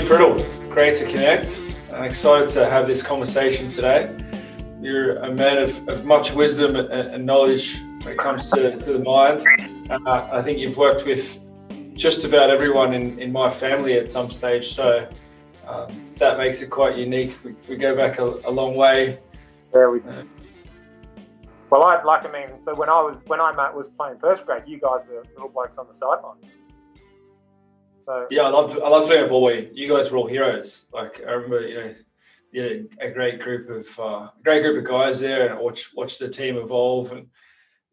Tony Priddle, great to connect. I'm excited to have this conversation today. You're a man of much wisdom and knowledge when it comes to the mind. I think you've worked with just about everyone in my family at some stage, so that makes it quite unique. We go back a long way. Yeah, we do. Well, I'd like to mean, so when I was playing first grade, you guys were little blokes on the sideline. So yeah, I loved being a Ballwe. You guys were all heroes. Like I remember, you had a great group of guys there, and watch the team evolve. And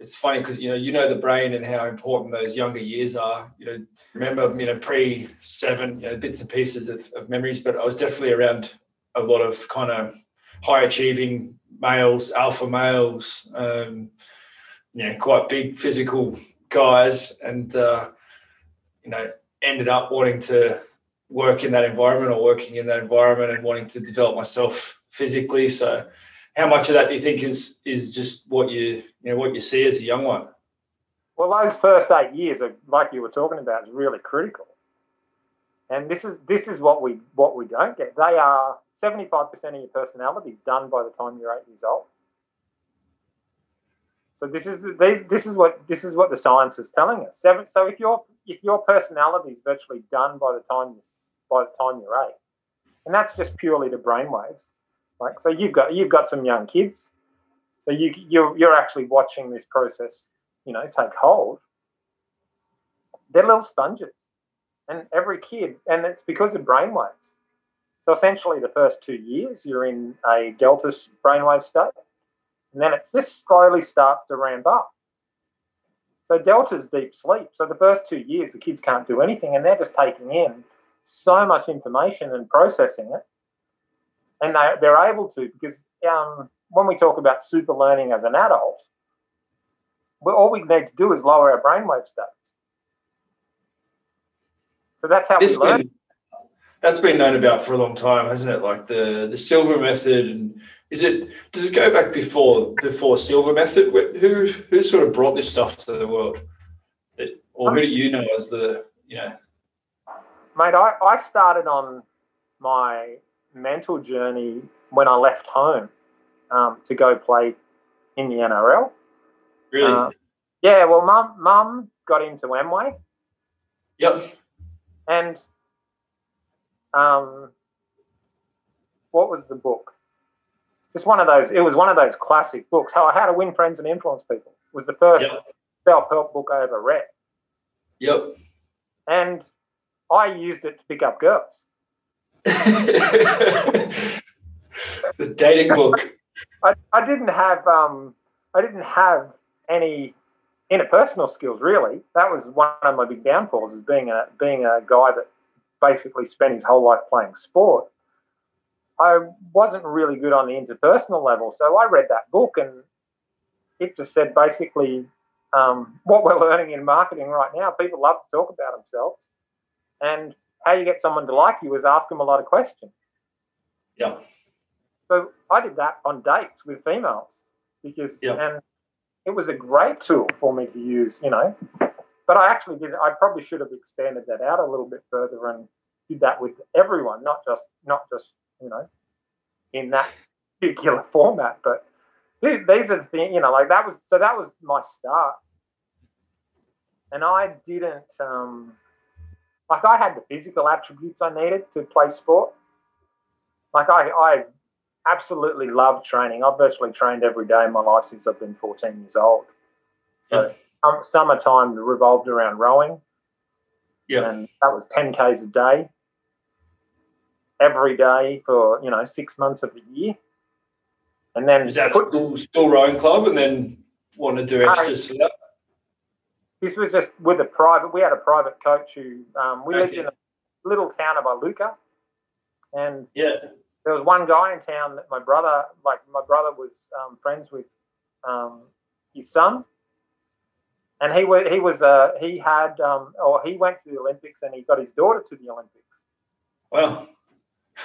it's funny because you know the brain and how important those younger years are. Remember pre-7, bits and pieces of memories. But I was definitely around a lot of kind of high achieving males, alpha males, quite big physical guys, and ended up wanting to working in that environment and wanting to develop myself physically. So how much of that do you think is just what you see as a young one? Well, those first 8 years are, like you were talking about, is really critical. And this is what we don't get. They are 75% of your personality is done by the time you're 8 years old. So this is what the science is telling us. So if your personality is virtually done by the time you're 8, and that's just purely the brainwaves. Like so, you've got some young kids, so you're actually watching this process, take hold. They're little sponges, and every kid, and it's because of brainwaves. So essentially, the first 2 years you're in a delta brainwave state. And then it just slowly starts to ramp up. So delta's deep sleep. So the first 2 years, the kids can't do anything, and they're just taking in so much information and processing it. And they're able to, because when we talk about super learning as an adult, all we need to do is lower our brainwave states. So that's how we learn. That's been known about for a long time, hasn't it? Like the Silver method, and does it go back before Silver method? Who sort of brought this stuff to the world, or who do you know as the? Mate, I started on my mental journey when I left home to go play in the NRL. Really? Yeah. Well, mum got into Amway. Yep. And. What was the book? Just one of those. It was one of those classic books. How to Win Friends and Influence People was the first self-help book I ever read. Yep. And I used it to pick up girls. The dating book. I didn't have any interpersonal skills really. That was one of my big downfalls, is being a guy that basically spent his whole life playing sport. I wasn't really good on the interpersonal level, so I read that book, and it just said basically what we're learning in marketing right now. People love to talk about themselves, and how you get someone to like you is ask them a lot of questions. Yeah. So I did that on dates with females because, and it was a great tool for me to use, But I actually did. I probably should have expanded that out a little bit further and did that with everyone, not just in that particular format. But these are the things, that was. So that was my start, and I didn't I had the physical attributes I needed to play sport. Like I absolutely love training. I've virtually trained every day in my life since I've been 14 years old. So. Yeah. Summertime revolved around rowing. Yeah. And that was 10Ks a day, every day for, 6 months of the year. And then... Is that still rowing club and then want to do extras for that? This was just with a private... We had a private coach who... lived in a little town of Aluka. And there was one guy in town that my brother was friends with his son. And he went to the Olympics, and he got his daughter to the Olympics. Wow.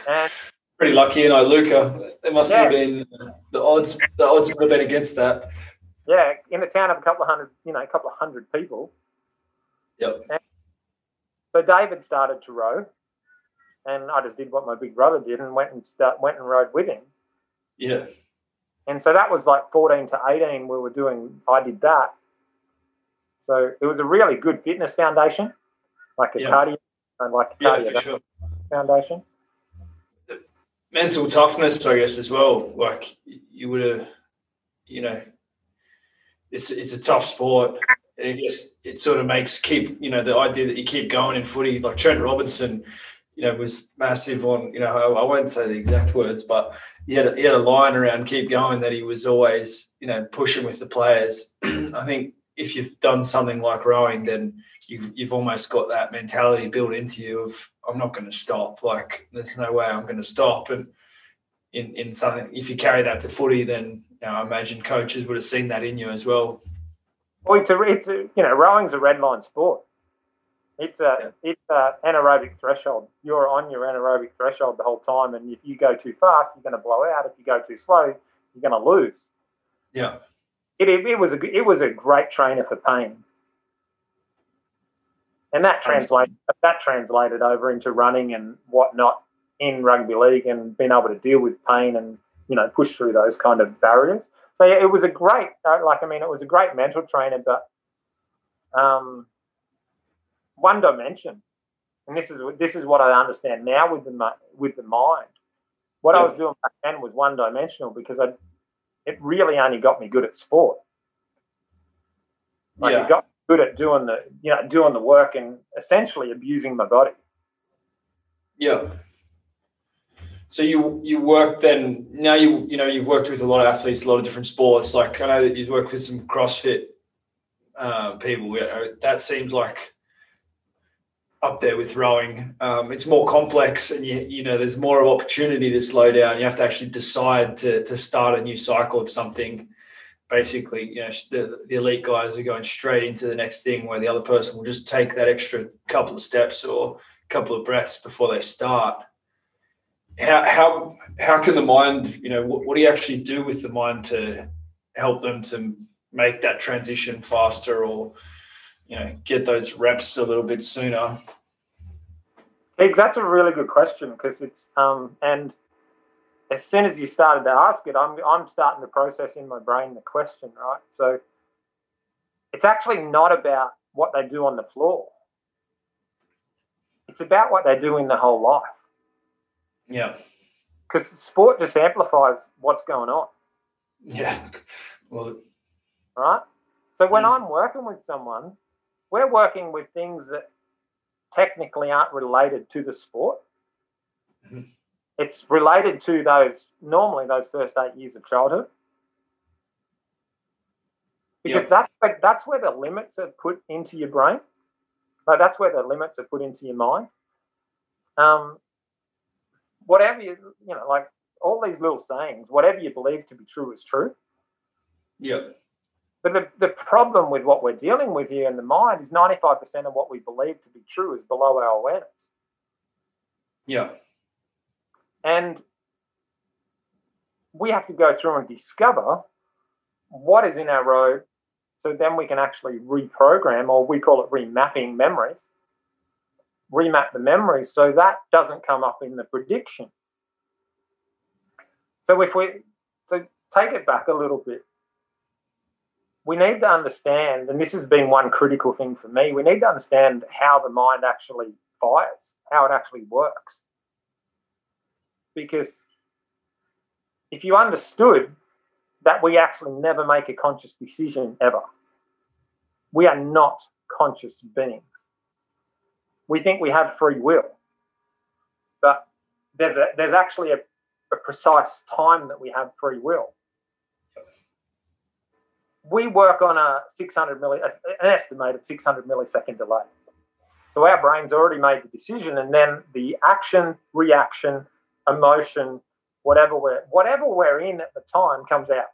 And pretty lucky in Iluka. It must have been the odds would have been against that. Yeah, in a town of a couple of hundred people. Yep. And so David started to row, And I just did what my big brother did and went and rode with him. Yeah. And so that was like 14 to 18 we were doing, I did that. So it was a really good fitness foundation, like a cardio and like a cardio for sure. foundation. The mental toughness, I guess, as well. Like you would have, you know, it's a tough sport. And it just, it sort of makes keep, you know, the idea that you keep going in footy, like Trent Robinson, you know, was massive on, you know, I won't say the exact words, but he had a line around keep going that he was always, you know, pushing with the players. I think if you've done something like rowing, then you've almost got that mentality built into you of I'm not going to stop. Like there's no way I'm going to stop. And in something, if you carry that to footy, then you know, I imagine coaches would have seen that in you as well. Well, it's a you know, rowing's a red line sport. It's a anaerobic threshold. You're on your anaerobic threshold the whole time, and if you go too fast, you're going to blow out. If you go too slow, you're going to lose. Yeah. It was a great trainer for pain, and that translated over into running and whatnot in rugby league and being able to deal with pain and you know push through those kind of barriers. So yeah, it was a great it was a great mental trainer, but one dimension, and this is what I understand now with the mind. What I was doing back then was one dimensional because it really only got me good at sport. Like it got me good at doing the work and essentially abusing my body. Yeah. So you work then now you've worked with a lot of athletes, a lot of different sports. Like I know that you've worked with some CrossFit people. That seems like up there with rowing. It's more complex and you know there's more of opportunity to slow down. You have to actually decide to start a new cycle of something. Basically, you know, the elite guys are going straight into the next thing where the other person will just take that extra couple of steps or couple of breaths before they start. How can the mind, you know, what do you actually do with the mind to help them to make that transition faster or you know, get those reps a little bit sooner? That's a really good question because it's and as soon as you started to ask it, I'm starting to process in my brain the question, right? So it's actually not about what they do on the floor. It's about what they do in the whole life. Yeah. Because sport just amplifies what's going on. Yeah. Well, right? So when I'm working with someone, we're working with things that technically aren't related to the sport. Mm-hmm. It's related to those first 8 years of childhood. Because that's where the limits are put into your brain. Like that's where the limits are put into your mind. Whatever you know, like all these little sayings, whatever you believe to be true is true. Yeah. But the problem with what we're dealing with here in the mind is 95% of what we believe to be true is below our awareness. Yeah. And we have to go through and discover what is in our road so then we can actually reprogram, or we call it remapping memories, remap the memories so that doesn't come up in the prediction. So take it back a little bit. We need to understand, and this has been one critical thing for me, we need to understand how the mind actually fires, how it actually works. Because if you understood that we actually never make a conscious decision ever, we are not conscious beings. We think we have free will, but there's actually a precise time that we have free will. We work on an estimated 600 millisecond delay. So our brain's already made the decision, and then the action, reaction, emotion, whatever we're in at the time comes out.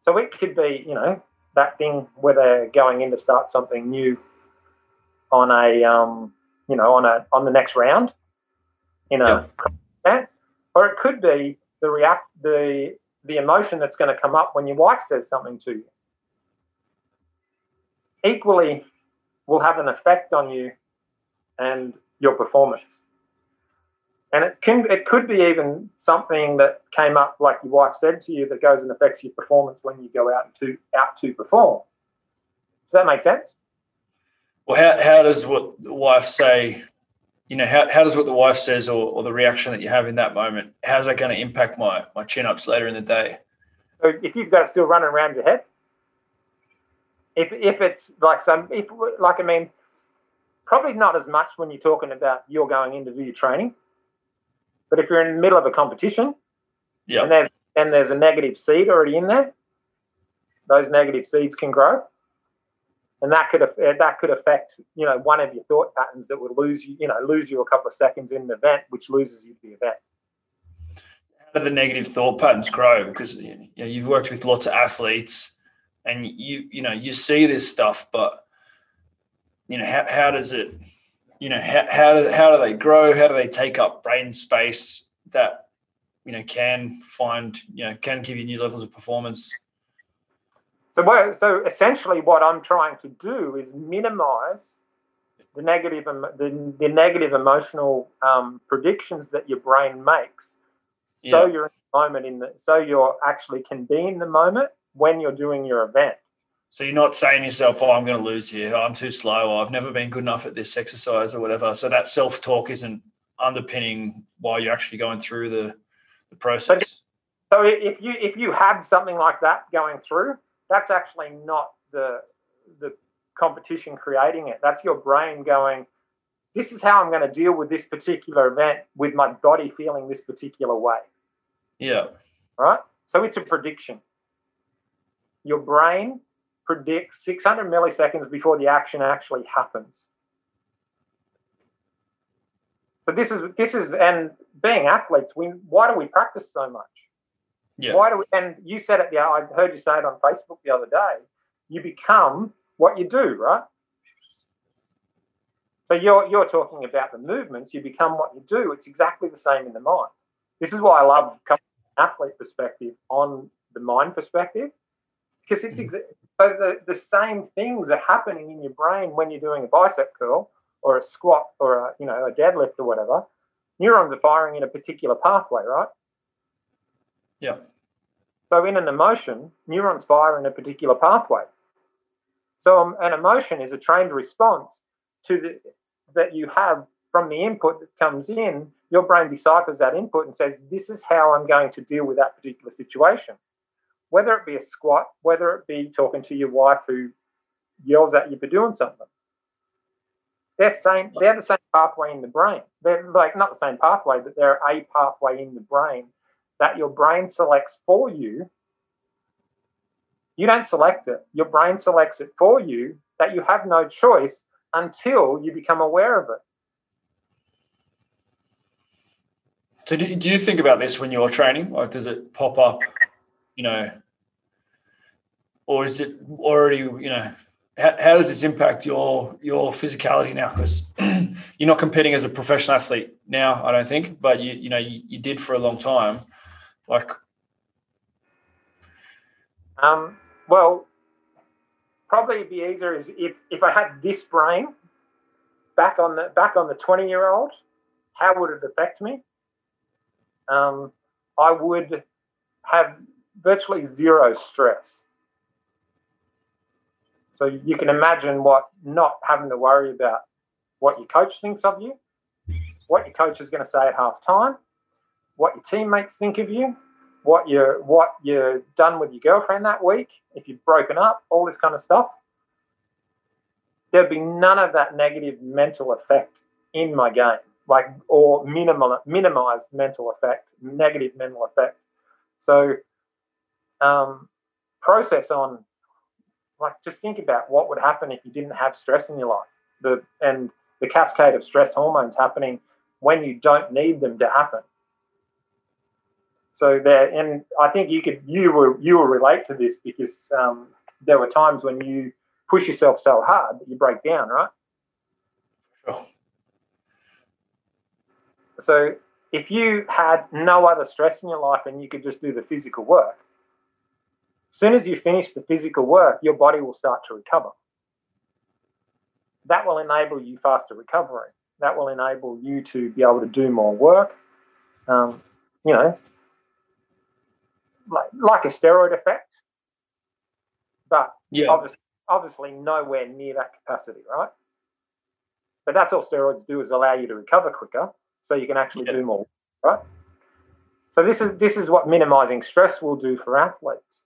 So it could be, you know, that thing where they're going in to start something new on a, you know, on the next round in a, or it could be the emotion that's going to come up when your wife says something to you. Equally will have an effect on you and your performance. And it could be even something that came up, like your wife said to you, that goes and affects your performance when you go out to perform. Does that make sense? Well, how does what the wife say, you know, how does what the wife says or the reaction that you have in that moment, how's that going to impact my chin-ups later in the day? So if you've got it still running around your head, probably not as much when you're talking about you're going in to do your training, but if you're in the middle of a competition, yeah, and there's a negative seed already in there, those negative seeds can grow, and that could affect, you know, one of your thought patterns that would lose you a couple of seconds in an event, which loses you to the event. How do the negative thought patterns grow? Because, you know, you've worked with lots of athletes. And you know, you see this stuff, but, you know, how does it, you know, how do they grow? How do they take up brain space that, you know, can give you new levels of performance? So essentially, what I'm trying to do is minimize the negative emotional predictions that your brain makes. So yeah. You're in the moment so you're actually can be in the moment when you're doing your event. So you're not saying to yourself, oh, I'm going to lose here, I'm too slow, or I've never been good enough at this exercise or whatever. So that self-talk isn't underpinning while you're actually going through the process. So if you have something like that going through, that's actually not the competition creating it. That's your brain going, this is how I'm going to deal with this particular event with my body feeling this particular way. Yeah. Right? So it's a prediction. Your brain predicts 600 milliseconds before the action actually happens. So this is, and being athletes, why do we practice so much? Yeah. Why do we? And you said it. Yeah, I heard you say it on Facebook the other day. You become what you do, right? So you're talking about the movements. You become what you do. It's exactly the same in the mind. This is why I love coming from an athlete perspective on the mind perspective. Because it's the same things are happening in your brain when you're doing a bicep curl or a squat or a deadlift or whatever. Neurons are firing in a particular pathway, right? Yeah. So in an emotion, neurons fire in a particular pathway. So an emotion is a trained response to that you have from the input that comes in. Your brain deciphers that input and says, "This is how I'm going to deal with that particular situation." Whether it be a squat, whether it be talking to your wife who yells at you for doing something. They're the same pathway in the brain. They're like not the same pathway, but they're a pathway in the brain that your brain selects for you. You don't select it. Your brain selects it for you, that you have no choice until you become aware of it. So do you think about this when you're training? Like, does it pop up? You know, or is it already, you know, how does this impact your physicality now? Because you're not competing as a professional athlete now, I don't think, but you did for a long time. Like, well, probably it'd be easier is if I had this brain back on the 20-year-old, how would it affect me? I would have virtually zero stress. So you can imagine what not having to worry about what your coach thinks of you, what your coach is going to say at half time, what your teammates think of you, what you're done with your girlfriend that week, if you've broken up, all this kind of stuff. There'd be none of that negative mental effect in my game, like, or minimized mental effect, negative mental effect. So process on, like, just think about what would happen if you didn't have stress in your life, and the cascade of stress hormones happening when you don't need them to happen. So there, and I think you will relate to this, because there were times when you push yourself so hard that you break down, right? Sure. So if you had no other stress in your life and you could just do the physical work, as soon as you finish the physical work, your body will start to recover. That will enable you faster recovery. that will enable you to be able to do more work. You know, like a steroid effect, but yeah, obviously nowhere near that capacity, right? But that's all steroids do, is allow you to recover quicker so you can actually do more, right? So this is what minimizing stress will do for athletes.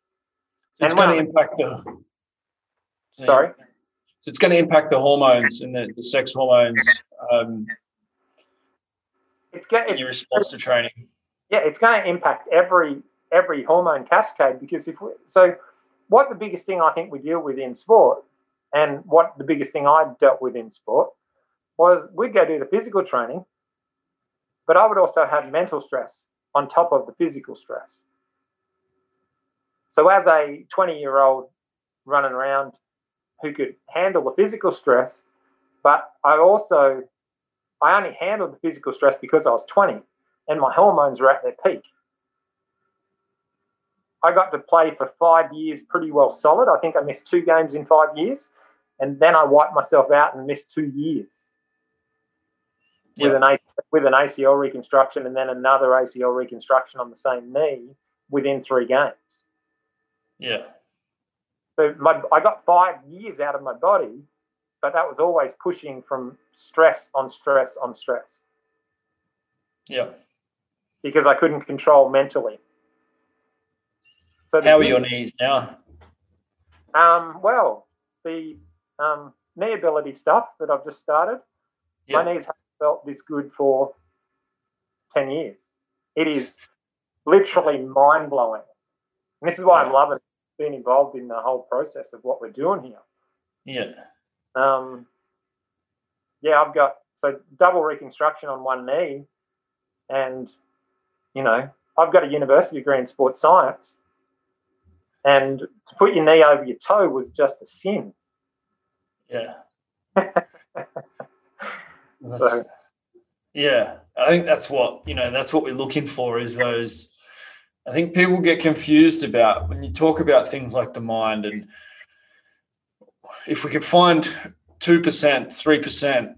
It's going to impact the... Sorry? So it's going to impact the hormones and the sex hormones. Your response to training. Yeah, it's going to impact every hormone cascade, because what the biggest thing I think we deal with in sport, and what the biggest thing I dealt with in sport, was we'd go do the physical training, but I would also have mental stress on top of the physical stress. So as a 20-year-old running around who could handle the physical stress, but I only handled the physical stress because I was 20 and my hormones were at their peak. I got to play for 5 years pretty well solid. I think I missed 2 games in 5 years, and then I wiped myself out and missed 2 years with an ACL reconstruction and then another ACL reconstruction on the same knee within 3 games. Yeah. So I got 5 years out of my body, but that was always pushing from stress on stress on stress. Yeah. Because I couldn't control mentally. So how are your knees now? Well, the knee ability stuff that I've just started, my knees haven't felt this good for 10 years. It is literally mind-blowing. And this is why I'm loving being involved in the whole process of what we're doing here. Yeah. I've got double reconstruction on one knee, and, you know, I've got a university degree in sports science, and to put your knee over your toe was just a sin. Yeah. I think that's what we're looking for, is those. I think people get confused about when you talk about things like the mind, and if we could find 2%, 3%,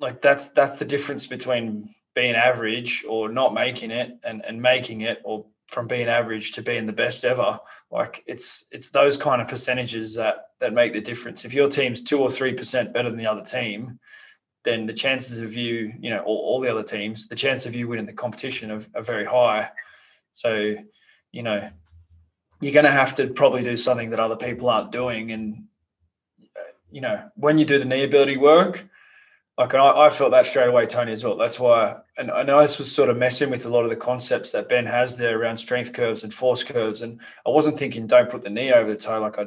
like that's the difference between being average or not making it and making it, or from being average to being the best ever. Like it's those kind of percentages that make the difference. If your team's 2 or 3% better than the other team, then the chances of you, you know, or all the other teams, the chance of you winning the competition are very high. So, you know, you're going to have to probably do something that other people aren't doing. And, you know, when you do the knee ability work, like I felt that straight away, Tony, as well. That's why, and I know this was sort of messing with a lot of the concepts that Ben has there around strength curves and force curves. And I wasn't thinking don't put the knee over the toe. Like I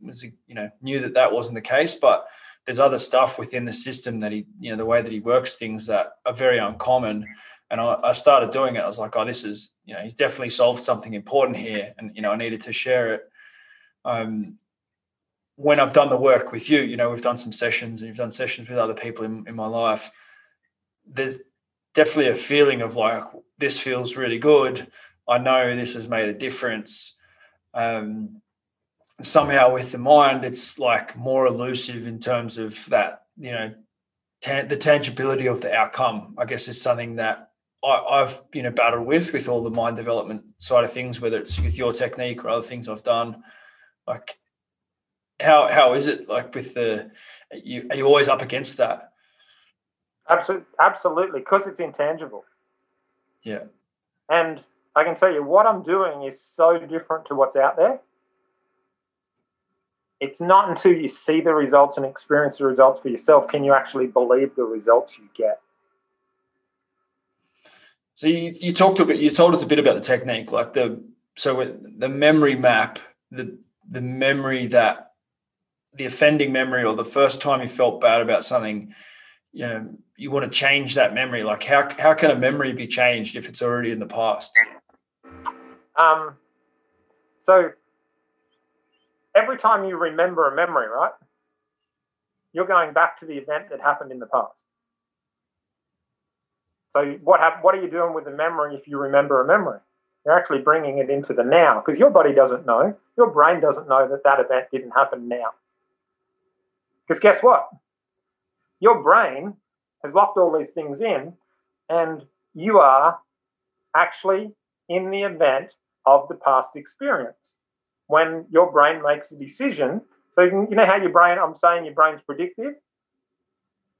was, you know, knew that wasn't the case, but there's other stuff within the system that he, you know, the way that he works things that are very uncommon. And I started doing it. I was like, oh, this is, you know, he's definitely solved something important here. And, you know, I needed to share it. When I've done the work with you, you know, we've done some sessions, and you've done sessions with other people in my life, there's definitely a feeling of like, this feels really good. I know this has made a difference. Somehow with the mind, it's like more elusive in terms of that, you know, the tangibility of the outcome, I guess, is something that I've, you know, battled with all the mind development side of things, whether it's with your technique or other things I've done. Like, how is it like with are you always up against that? Absolutely, because it's intangible. Yeah. And I can tell you what I'm doing is so different to what's out there. It's not until you see the results and experience the results for yourself can you actually believe the results you get. So you told us a bit about the technique, like with the memory map, the memory that the offending memory, or the first time you felt bad about something, you know, you want to change that memory. Like how can a memory be changed if it's already in the past? So every time you remember a memory, right, you're going back to the event that happened in the past. So what are you doing with the memory if you remember a memory? You're actually bringing it into the now, because your body doesn't know, your brain doesn't know that event didn't happen now. Because guess what? Your brain has locked all these things in, and you are actually in the event of the past experience when your brain makes a decision. So you know how your brain, I'm saying your brain's predictive?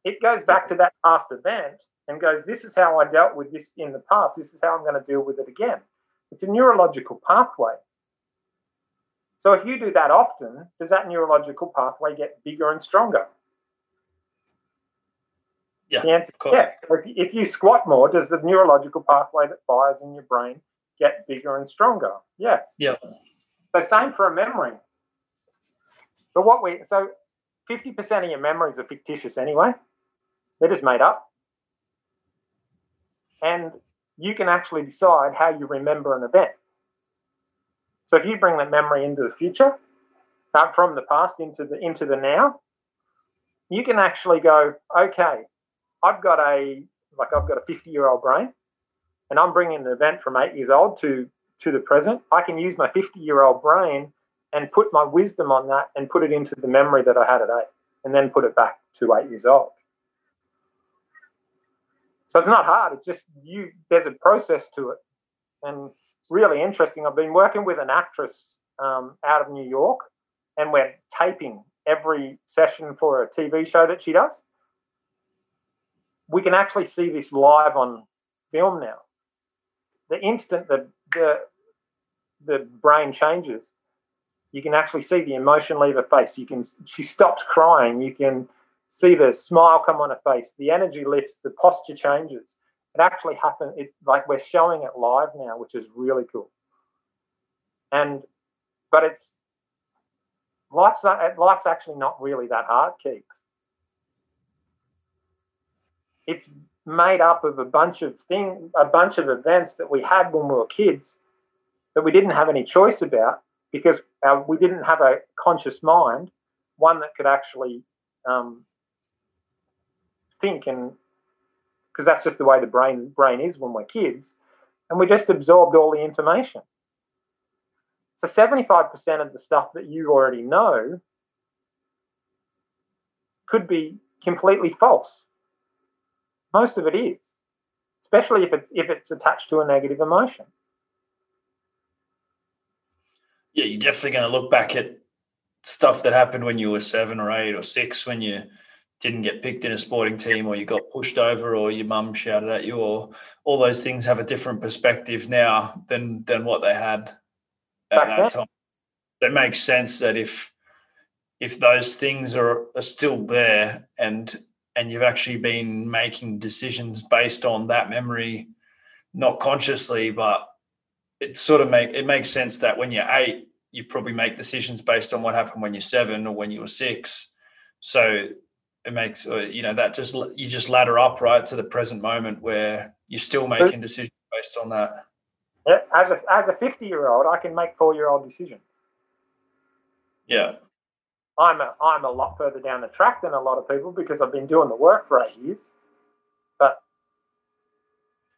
It goes back to that past event and goes, this is how I dealt with this in the past. This is how I'm going to deal with it again. It's a neurological pathway. So if you do that often, does that neurological pathway get bigger and stronger? Yeah, the answer is yes. So if you squat more, does the neurological pathway that fires in your brain get bigger and stronger? Yes. Yeah. So same for a memory. But what we, so 50% of your memories are fictitious anyway. They're just made up. And you can actually decide how you remember an event. So if you bring that memory into the future, from the past into the now, you can actually go, okay, I've got a 50-year-old brain, and I'm bringing an event from 8 years old to the present. I can use my 50-year-old brain and put my wisdom on that and put it into the memory that I had at 8, and then put it back to 8 years old. So it's not hard. It's just there's a process to it. And really interesting, I've been working with an actress out of New York, and we're taping every session for a TV show that she does. We can actually see this live on film now. The instant the brain changes, you can actually see the emotion leave her face. She stops crying. You can see the smile come on her face. The energy lifts. The posture changes. It actually happened. We're showing it live now, which is really cool. But it's life's actually not really that hard, Keeks. It's made up of a bunch of events that we had when we were kids that we didn't have any choice about because we didn't have a conscious mind, one that could actually think, and because that's just the way the brain is when we're kids, and we just absorbed all the information. So 75% of the stuff that you already know could be completely false. Most of it is, especially if it's attached to a negative emotion. Yeah, you're definitely going to look back at stuff that happened when you were 7 or 8 or 6, when you didn't get picked in a sporting team, or you got pushed over, or your mum shouted at you, or all those things have a different perspective now than what they had at that time. It makes sense that if those things are still there and you've actually been making decisions based on that memory, not consciously, but it sort of makes sense that when you're 8, you probably make decisions based on what happened when you're 7 or when you were 6. So it makes, that you just ladder up right to the present moment where you're still making decisions based on that. Yeah, as a 50-year-old, I can make 4-year-old decisions. Yeah. I'm a lot further down the track than a lot of people because I've been doing the work for 8 years. But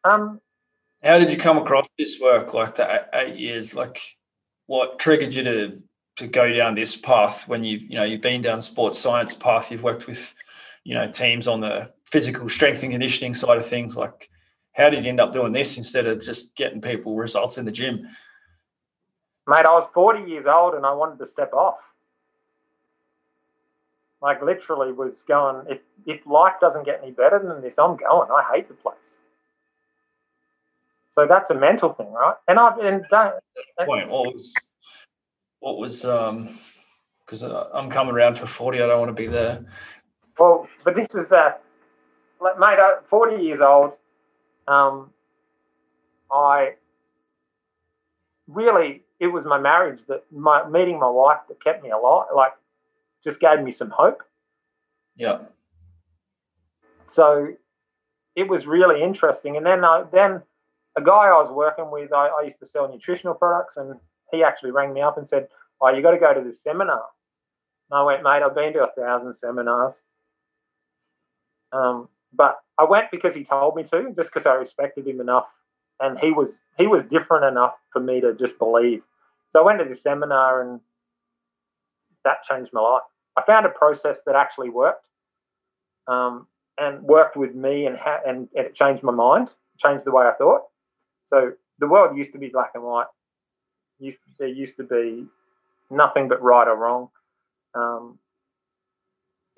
how did you come across this work? Like the 8 years, like what triggered you to go down this path when you've been down sports science path? You've worked with teams on the physical strength and conditioning side of things. Like, how did you end up doing this instead of just getting people results in the gym? Mate, I was 40 years old and I wanted to step off. Like, literally was going, if life doesn't get any better than this, I'm going. I hate the place. So that's a mental thing, right? And I've been done. What was because I'm coming around for 40, I don't want to be there. Well, but this is that, mate, 40 years old, I really, it was my marriage that, meeting my wife that kept me alive, like, just gave me some hope. Yeah. So it was really interesting. And then a guy I was working with, I used to sell nutritional products, and he actually rang me up and said, "Oh, you got to go to this seminar." And I went, "Mate, I've been to 1,000 seminars." But I went because he told me to, just because I respected him enough, and he was different enough for me to just believe. So I went to this seminar, and that changed my life. I found a process that actually worked. and worked with me, and it changed my mind, changed the way I thought. So the world used to be black and white. There used to be nothing but right or wrong.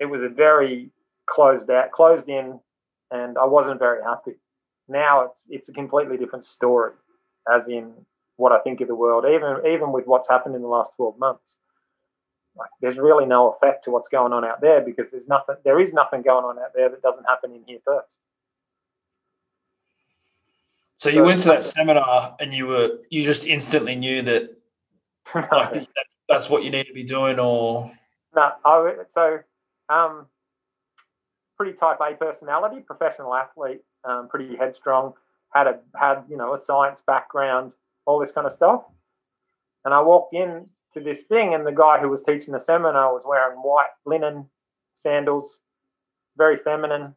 It was a very closed in, and I wasn't very happy. Now it's a completely different story, as in what I think of the world, even with what's happened in the last 12 months. Like, there's really no effect to what's going on out there, because there is nothing going on out there that doesn't happen in here first. So you went to that seminar and you just instantly knew that, like, that's what you need to be doing, or? No, pretty type A personality, professional athlete, pretty headstrong, had a science background, all this kind of stuff. And I walked in to this thing, and the guy who was teaching the seminar was wearing white linen sandals, very feminine.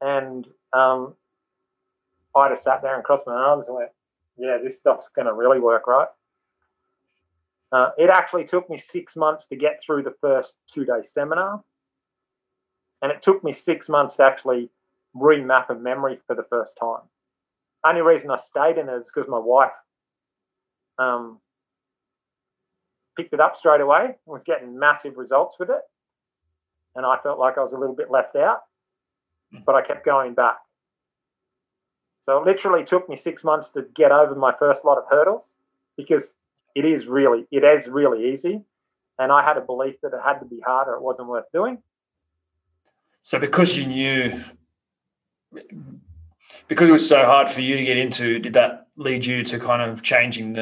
And I just sat there and crossed my arms and went, yeah, this stuff's going to really work, right? It actually took me 6 months to get through the first two-day seminar, and it took me 6 months to actually remap a memory for the first time. Only reason I stayed in it is because my wife picked it up straight away and was getting massive results with it, and I felt like I was a little bit left out, but I kept going back. So it literally took me 6 months to get over my first lot of hurdles, because it is really easy, and I had a belief that it had to be harder, it wasn't worth doing. So because it was so hard for you to get into, did that lead you to kind of changing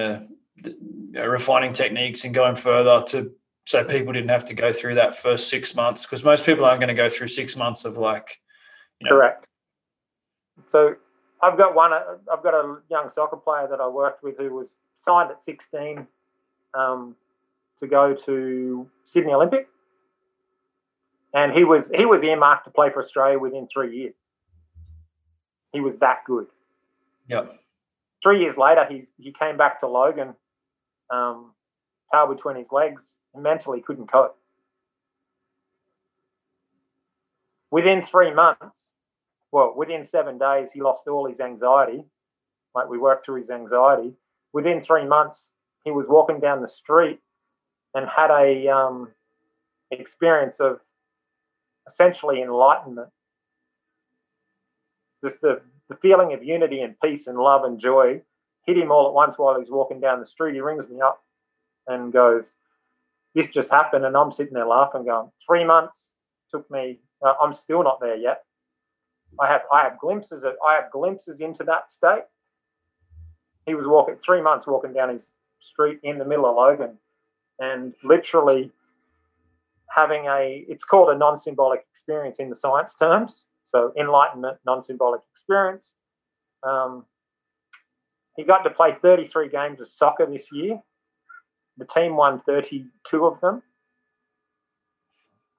refining techniques and going further to, so people didn't have to go through that first 6 months? Because most people aren't going to go through 6 months of, like, you know. Correct. So I've got a young soccer player that I worked with who was signed at 16 to go to Sydney Olympic. And he was earmarked to play for Australia within 3 years. He was that good. Yeah. 3 years later, he came back to Logan, tail between his legs, and mentally couldn't cope. Within 7 days, he lost all his anxiety. Like, we worked through his anxiety. Within 3 months, he was walking down the street and had a experience of essentially enlightenment. Just the feeling of unity and peace and love and joy hit him all at once while he was walking down the street. He rings me up and goes, this just happened, and I'm sitting there laughing, going, 3 months took me. I'm still not there yet. I have glimpses into that state. He was 3 months walking down his street in the middle of Logan, and literally having it's called a non-symbolic experience in the science terms. So enlightenment, non-symbolic experience. He got to play 33 games of soccer this year. The team won 32 of them.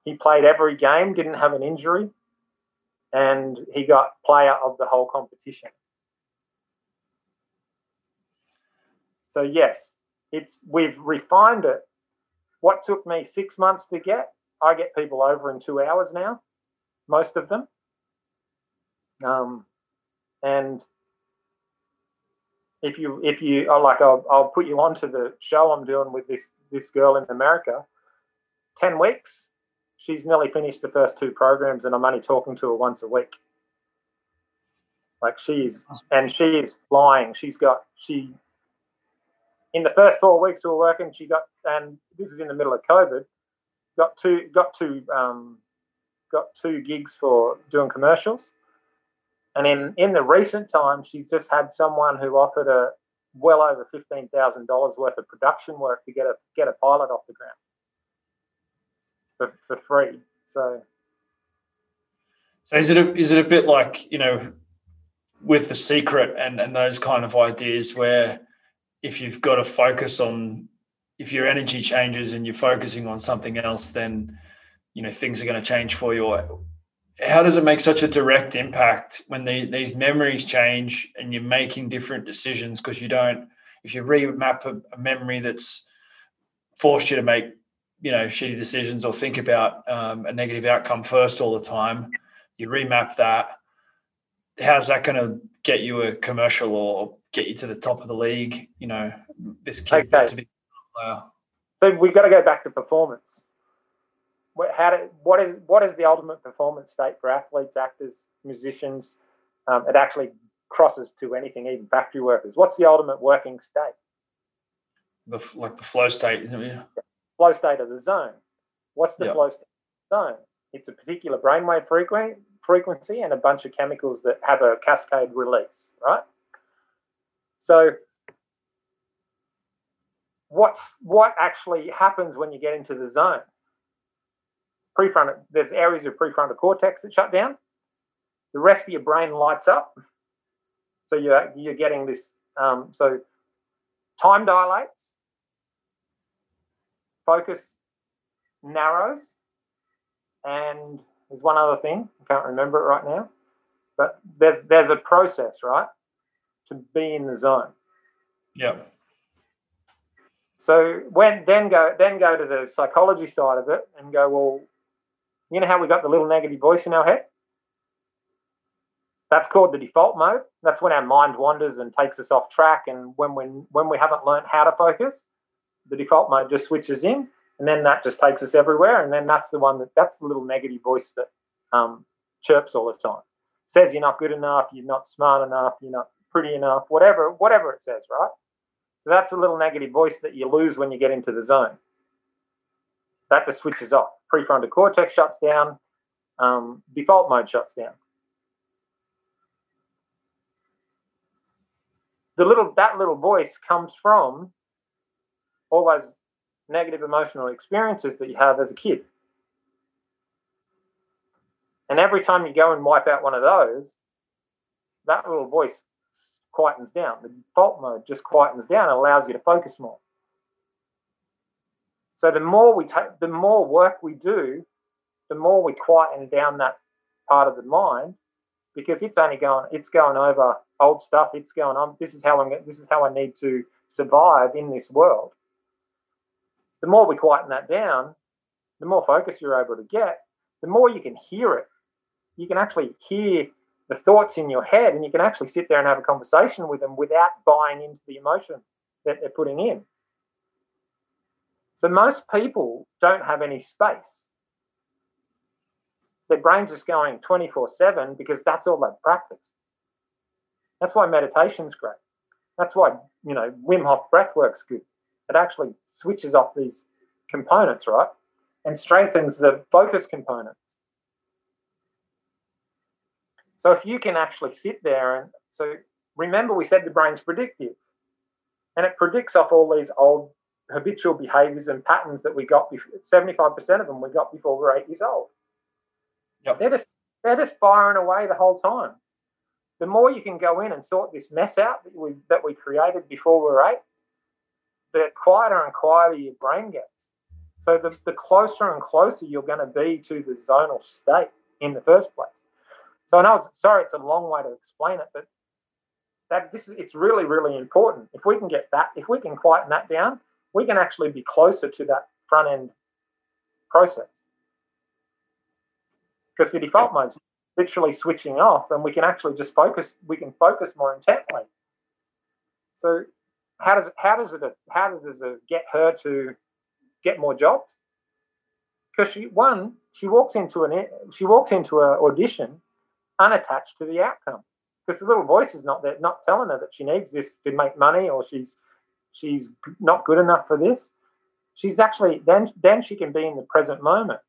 He played every game, didn't have an injury, and he got player of the whole competition. So, yes, we've refined it. What took me 6 months to get, I get people over in 2 hours now, most of them. And if you are like, I'll put you onto the show I'm doing with this girl in America. 10 weeks, she's nearly finished the first two programs, and I'm only talking to her once a week. Like, she is flying. In the first 4 weeks we were working, and this is in the middle of COVID, got two gigs for doing commercials. And in the recent time, she's just had someone who offered her well over $15,000 worth of production work to get a pilot off the ground for free. So is it a bit like, you know, with The Secret and those kind of ideas, where if you've got to focus on, if your energy changes and you're focusing on something else, then, you know, things are going to change for you? How does it make such a direct impact when these memories change and you're making different decisions? Because if you remap a memory that's forced you to make, you know, shitty decisions or think about a negative outcome first all the time, you remap that. How's that going to get you a commercial or get you to the top of the league? You know, this kid got to be a player. So we've got to go back to performance. What is the ultimate performance state for athletes, actors, musicians? It actually crosses to anything, even factory workers. What's the ultimate working state? Like the flow state, isn't it? Flow state of the zone. What's the flow state of the zone? It's a particular brainwave frequency and a bunch of chemicals that have a cascade release, right? So what actually happens when you get into the zone? Prefrontal, there's areas of prefrontal cortex that shut down. The rest of your brain lights up. So you're getting this. So time dilates, focus narrows, and there's one other thing. I can't remember it right now. But there's a process, right, to be in the zone. Yeah. So then go to the psychology side of it and go, well, you know how we got the little negative voice in our head? That's called the default mode. That's when our mind wanders and takes us off track, and when we haven't learned how to focus, the default mode just switches in, and then that just takes us everywhere, and then that's the little negative voice that chirps all the time. It says you're not good enough, you're not smart enough, you're not pretty enough, whatever it says, right? So that's a little negative voice that you lose when you get into the zone. That just switches off. Prefrontal cortex shuts down. Default mode shuts down. That little voice comes from all those negative emotional experiences that you have as a kid. And every time you go and wipe out one of those, that little voice quietens down. The default mode just quietens down and allows you to focus more. So the more work we do, the more we quieten down that part of the mind, because it's going over old stuff. It's going on. This is how I need to survive in this world. The more we quieten that down, the more focus you're able to get. The more you can hear it. You can actually hear the thoughts in your head, and you can actually sit there and have a conversation with them without buying into the emotion that they're putting in. So most people don't have any space. Their brain's just going 24/7 because that's all they've practiced. That's why meditation's great. That's why, you know, Wim Hof breathwork's good. It actually switches off these components, right, and strengthens the focus components. So if you can actually sit there and so remember we said the brain's predictive, and it predicts off all these old habitual behaviours and patterns that we got before. 75% of them we got before we were 8 years old. Yep. They're just firing away the whole time. The more you can go in and sort this mess out that we created before we were 8, the quieter and quieter your brain gets. So the closer and closer you're going to be to the zonal state in the first place. So I know, sorry, it's a long way to explain it, but it's really, really important. If we can get that, if we can quieten that down, we can actually be closer to that front end process. Because the default mode's literally switching off, and we can actually just focus. We can focus more intently. So how does it get her to get more jobs? Because she walks into an audition unattached to the outcome, because the little voice is not there, not telling her that she needs this to make money, or she's not good enough for this. She's actually then she can be in the present moment.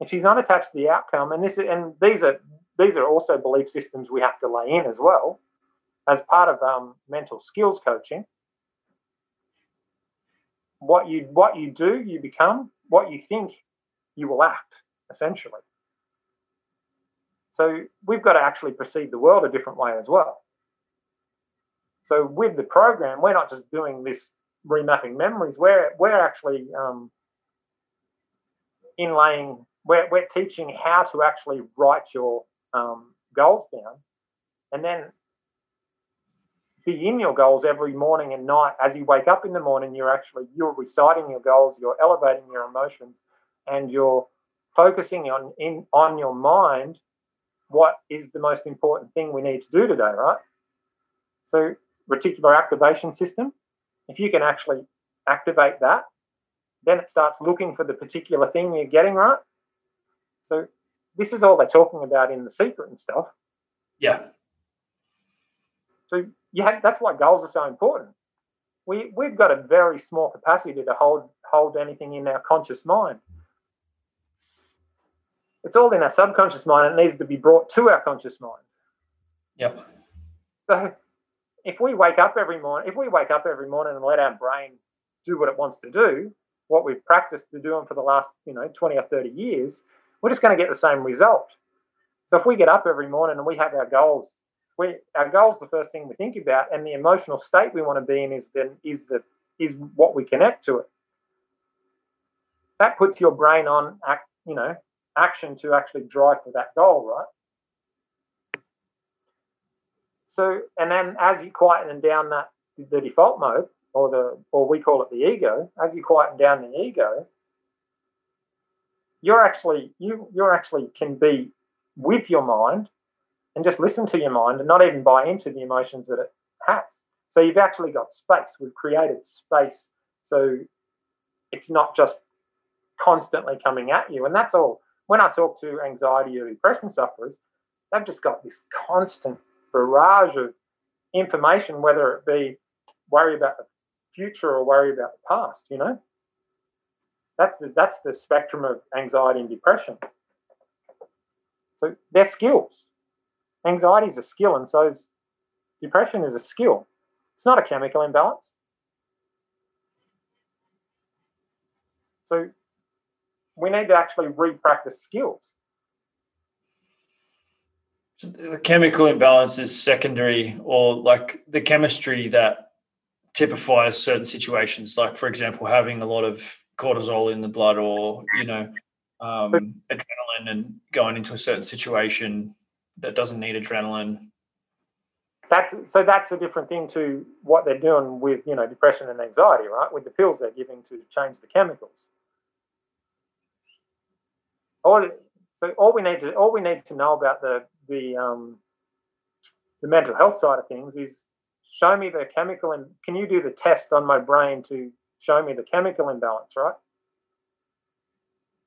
If she's not attached to the outcome, and these are also belief systems we have to lay in as well as part of mental skills coaching. What you do, you become. What you think, you will act, essentially. So we've got to actually perceive the world a different way as well. So with the program, we're not just doing this remapping memories. We're actually inlaying. We're teaching how to actually write your goals down, and then be in your goals every morning and night. As you wake up in the morning, you're reciting your goals. You're elevating your emotions, and you're focusing on your mind, what is the most important thing we need to do today, right? So reticular activation system, if you can actually activate that, then it starts looking for the particular thing you're getting, right? So this is all they're talking about in The Secret and stuff. Yeah. So that's why goals are so important. We've got a very small capacity to hold anything in our conscious mind. It's all in our subconscious mind, and it needs to be brought to our conscious mind. Yep. So if we wake up every morning and let our brain do what it wants to do, what we've practiced to doing for the last 20 or 30 years, we're just going to get the same result. So if we get up every morning and we have our goals, our goals the first thing we think about, and the emotional state we want to be in is what we connect to it. That puts your brain on action to actually drive for that goal, right? So, and then as you quieten down the default mode, or we call it the ego, as you quieten down the ego, you're actually can be with your mind and just listen to your mind and not even buy into the emotions that it has. So you've actually got space. We've created space, so it's not just constantly coming at you. And that's all. When I talk to anxiety or depression sufferers, they've just got this constant barrage of information, whether it be worry about the future or worry about the past, That's the spectrum of anxiety and depression. So they're skills. Anxiety is a skill, and so is depression is a skill. It's not a chemical imbalance. So we need to actually re-practice skills. So the chemical imbalance is secondary, or like the chemistry that typifies certain situations, like, for example, having a lot of cortisol in the blood, or, adrenaline, and going into a certain situation that doesn't need adrenaline. That's a different thing to what they're doing with, depression and anxiety, right, with the pills they're giving to change the chemicals. All we need to know about the mental health side of things is, show me the chemical, and can you do the test on my brain to show me the chemical imbalance, right?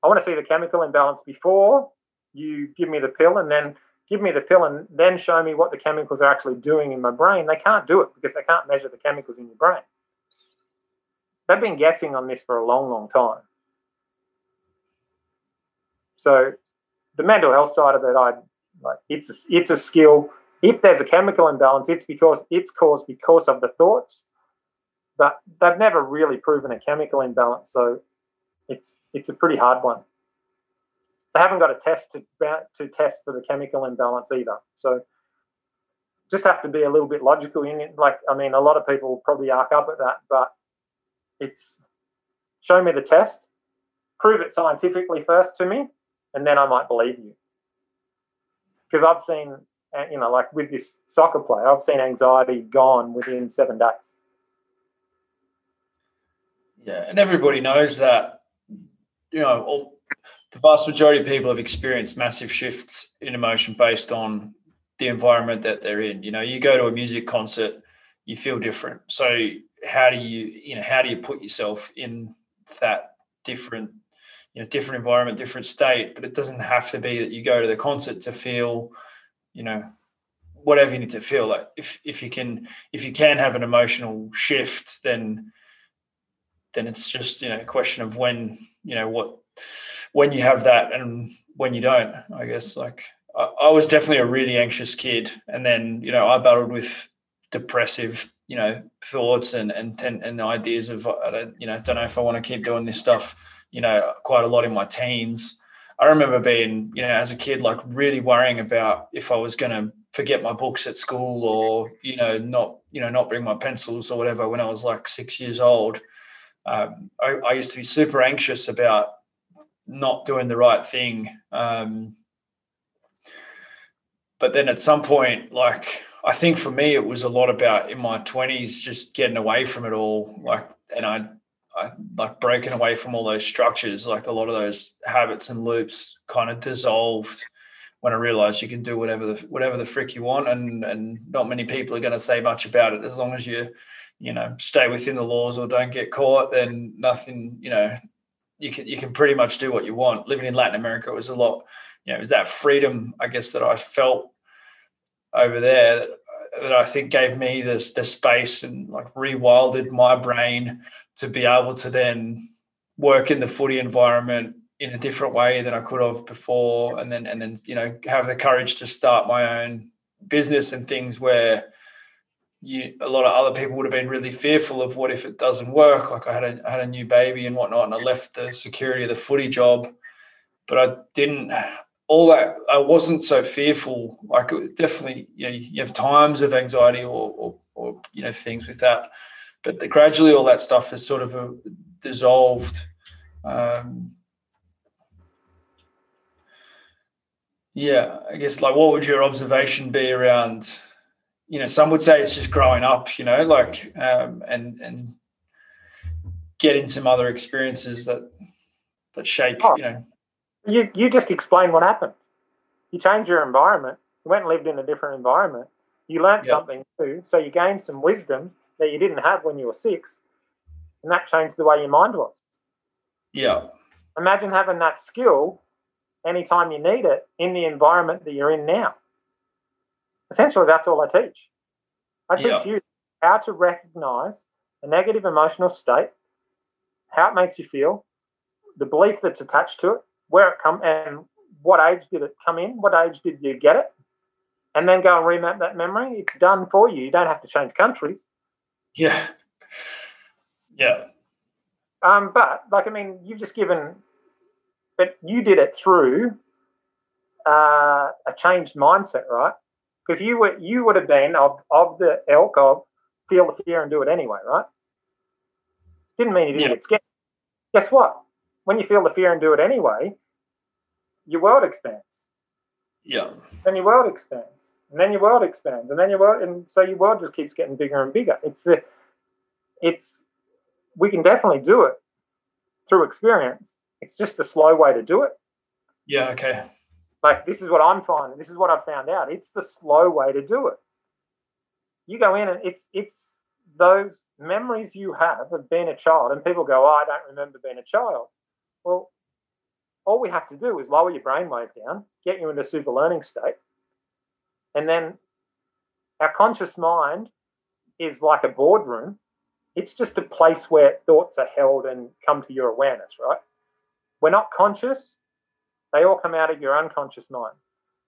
I want to see the chemical imbalance before you give me the pill, and then give me the pill and then show me what the chemicals are actually doing in my brain. They can't do it because they can't measure the chemicals in your brain. They've been guessing on this for a long, long time. So the mental health side of it, it's a skill. If there's a chemical imbalance, it's caused because of the thoughts, but they've never really proven a chemical imbalance, so it's a pretty hard one. They haven't got a test to test for the chemical imbalance either. So just have to be a little bit logical in it. A lot of people probably arc up at that, but it's show me the test, prove it scientifically first to me, and then I might believe you. Because I've seen, with this soccer player, I've seen anxiety gone within 7 days. Yeah, and everybody knows that, the vast majority of people have experienced massive shifts in emotion based on the environment that they're in. You go to a music concert, you feel different. So how do you put yourself in that different, different environment, different state? But it doesn't have to be that you go to the concert to feel, whatever you need to feel. Like if you can have an emotional shift, then it's just, a question of when you have that and when you don't, I guess. Like I was definitely a really anxious kid, and then I battled with depressive thoughts and ideas of I don't know if I want to keep doing this stuff quite a lot in my teens. I remember being as a kid, like, really worrying about if I was going to forget my books at school, or not bring my pencils or whatever when I was like 6 years old. I used to be super anxious about not doing the right thing. But then at some point, like, I think for me it was a lot about in my 20s just getting away from it all. Like, and I like broken away from all those structures, like a lot of those habits and loops kind of dissolved when I realized you can do whatever the frick you want, and not many people are going to say much about it. As long as you stay within the laws or don't get caught, then nothing, you can pretty much do what you want. Living in Latin America was a lot, it was that freedom, I guess, that I felt over there that I think gave me the space and like rewilded my brain to be able to then work in the footy environment in a different way than I could have before. And then, have the courage to start my own business and things where a lot of other people would have been really fearful of what if it doesn't work. Like I had a new baby and whatnot, and I left the security of the footy job, but I didn't, all that, I wasn't so fearful. Like it was definitely, you have times of anxiety or things with that, but gradually all that stuff is sort of dissolved. Yeah, I guess like what would your observation be around, some would say it's just growing up, and getting some other experiences that shape, You just explained what happened. You changed your environment. You went and lived in a different environment. You learned something too, so you gained some wisdom that you didn't have when you were 6, and that changed the way your mind was. Yeah. Imagine having that skill anytime you need it in the environment that you're in now. Essentially, that's all I teach. I teach you how to recognize a negative emotional state, how it makes you feel, the belief that's attached to it, where it come and what age did it come in, what age did you get it, and then go and remap that memory. It's done for you. You don't have to change countries. Yeah. Yeah. You've just given... But you did it through a changed mindset, right? Because you would have been of the ilk of feel the fear and do it anyway, right? Didn't mean you didn't get scared. Guess what? When you feel the fear and do it anyway, your world expands. Yeah. Then your world expands. And then your world expands. And then your world, and so your world just keeps getting bigger and bigger. We can definitely do it through experience. It's just a slow way to do it. Yeah, okay. Like this is what I'm finding. This is what I've found out. It's the slow way to do it. You go in and it's those memories you have of being a child, and people go, oh, I don't remember being a child. Well, all we have to do is lower your brainwave down, get you into a super learning state, and then our conscious mind is like a boardroom. It's just a place where thoughts are held and come to your awareness, right? We're not conscious. They all come out of your unconscious mind.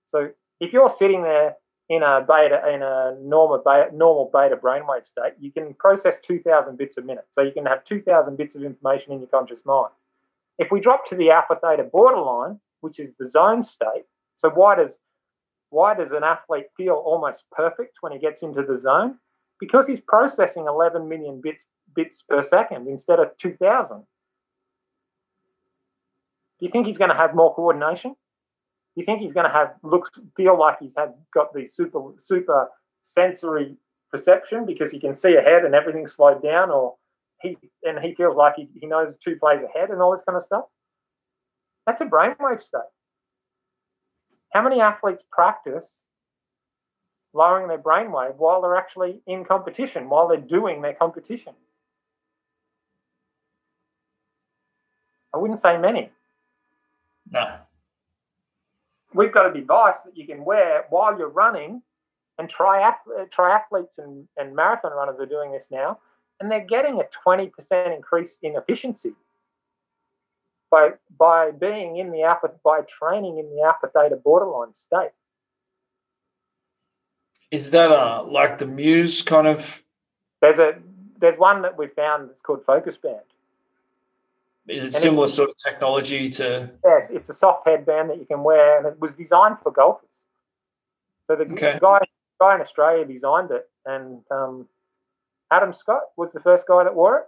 So if you're sitting there in a normal beta brainwave state, you can process 2,000 bits a minute. So you can have 2,000 bits of information in your conscious mind. If we drop to the alpha theta borderline, which is the zone state, so why does an athlete feel almost perfect when he gets into the zone? Because he's processing 11 million bits per second instead of 2,000. Do you think he's going to have more coordination? Do you think he's going to feel like he's got the super sensory perception because he can see ahead and everything's slowed down, or he feels like he knows 2 plays ahead and all this kind of stuff? That's a brainwave state. How many athletes practice lowering their brainwave while they're actually in competition, while they're doing their competition? I wouldn't say many. No. We've got a device that you can wear while you're running, and triathletes and marathon runners are doing this now, and they're getting a 20% increase in efficiency by being in the alpha, by training in the alpha theta borderline state. Is that like the Muse kind of? There's one that we found that's called Focus Band. Is it similar sort of technology to... Yes, it's a soft headband that you can wear, and it was designed for golfers. So the guy in Australia designed it, and Adam Scott was the first guy that wore it.